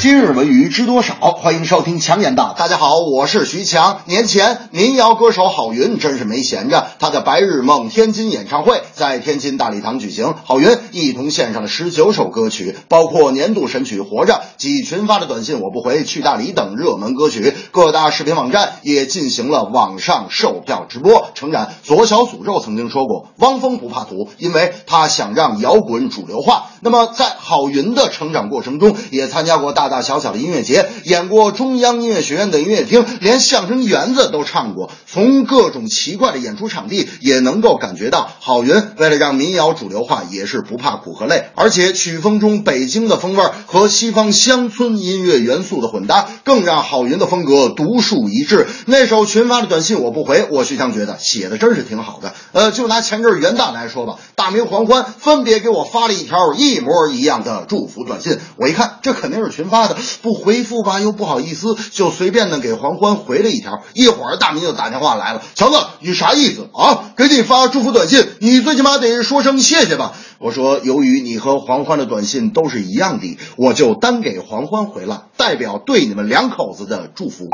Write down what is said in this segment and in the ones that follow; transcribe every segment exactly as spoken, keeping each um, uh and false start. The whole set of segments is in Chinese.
今日文娱知多少？欢迎收听强言道。大家好，我是徐强。年前，民谣歌手郝云真是没闲着，他的《白日梦》天津演唱会在天津大礼堂举行，郝云一同献上了十九首歌曲，包括年度神曲《活着》、给群发的短信我不回、去大理等热门歌曲。各大视频网站也进行了网上售票直播。诚然，左小诅咒曾经说过，汪峰不怕土，因为他想让摇滚主流化。那么，在郝云的成长过程中，也参加过大大小小的音乐节，演过中央音乐学院的音乐厅，连相声园子都唱过。从各种奇怪的演出场地也能够感觉到，郝云为了让民谣主流化也是不怕苦和累。而且曲风中北京的风味和西方乡村音乐元素的混搭，更让郝云的风格独树一帜。那首群发的短信我不回，我徐强觉得写的真是挺好的。呃，就拿前阵元旦来说吧，大明、黄欢分别给我发了一条一模一样的祝福短信，我一看这肯定是群发的，不回复吧又不好意思，就随便的给黄欢回了一条。一会儿大明就打电话来了，强子你啥意思啊？给你发祝福短信你最起码得说声谢谢吧。我说由于你和黄欢的短信都是一样的，我就单给黄欢回了，代表对你们两口子的祝福。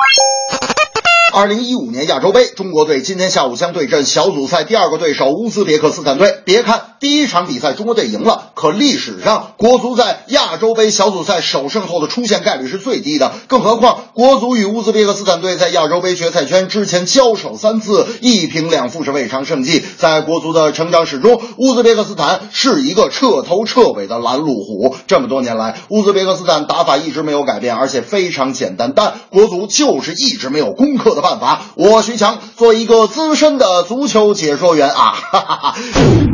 二零一五年亚洲杯，中国队今天下午将对阵小组赛第二个对手乌兹别克斯坦队。别看第一场比赛中国队赢了，可历史上国足在亚洲杯小组赛首胜后的出线概率是最低的，更何况国足与乌兹别克斯坦队在亚洲杯决赛圈之前交手三次，一平两负是未尝胜绩。在国足的成长史中，乌兹别克斯坦是一个彻头彻尾的拦路虎。这么多年来，乌兹别克斯坦打法一直没有改变，而且非常简单，但国足就是一直没有攻克的办法。我徐强作为一个资深的足球解说员啊，哈哈哈，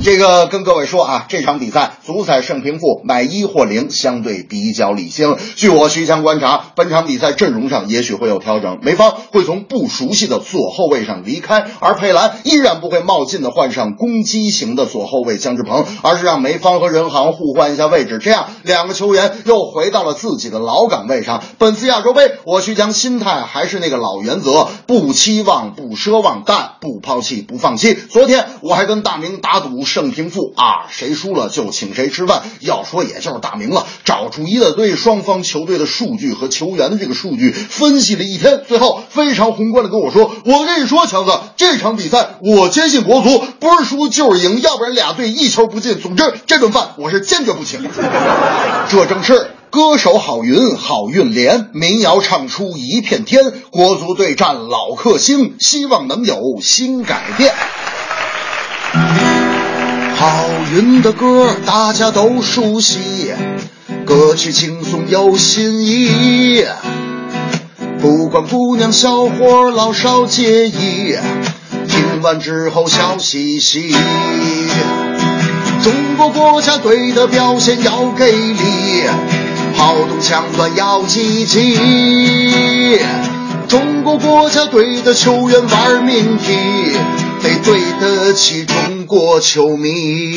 这个跟各位说啊，这场比赛足彩胜平负买一或零相对比较理性。据我徐强观察，本场比赛阵容上也许会有调整，梅方会从不熟悉的左后卫上离开，而佩兰依然不会冒进的换上攻击型的左后卫姜志鹏，而是让梅方和任航互换一下位置，这样两个球员又回到了自己的老岗位上。本次亚洲杯，我徐强心态还是那个老原则，不期望，不奢望，但不抛弃，不放弃。昨天我还跟大明打赌胜平负啊，谁输了就请谁吃饭。要说也就是大明了，找出一大堆双方球队的数据和球员的这个数据，分析了一天，最后非常宏观的跟我说：“我跟你说，强子，这场比赛我坚信国足不是输就是赢，要不然俩队一球不进。总之，这顿饭我是坚决不请。”这正是。歌手郝云好运连，民谣唱出一片天。国足对战老克星，希望能有新改变。郝云的歌大家都熟悉，歌曲轻松有新意，不管姑娘小伙老少皆宜，听完之后笑嘻嘻。中国国家队的表现要给力，跑动抢断要积极，中国国家队的球员玩命踢，得对得起中国球迷。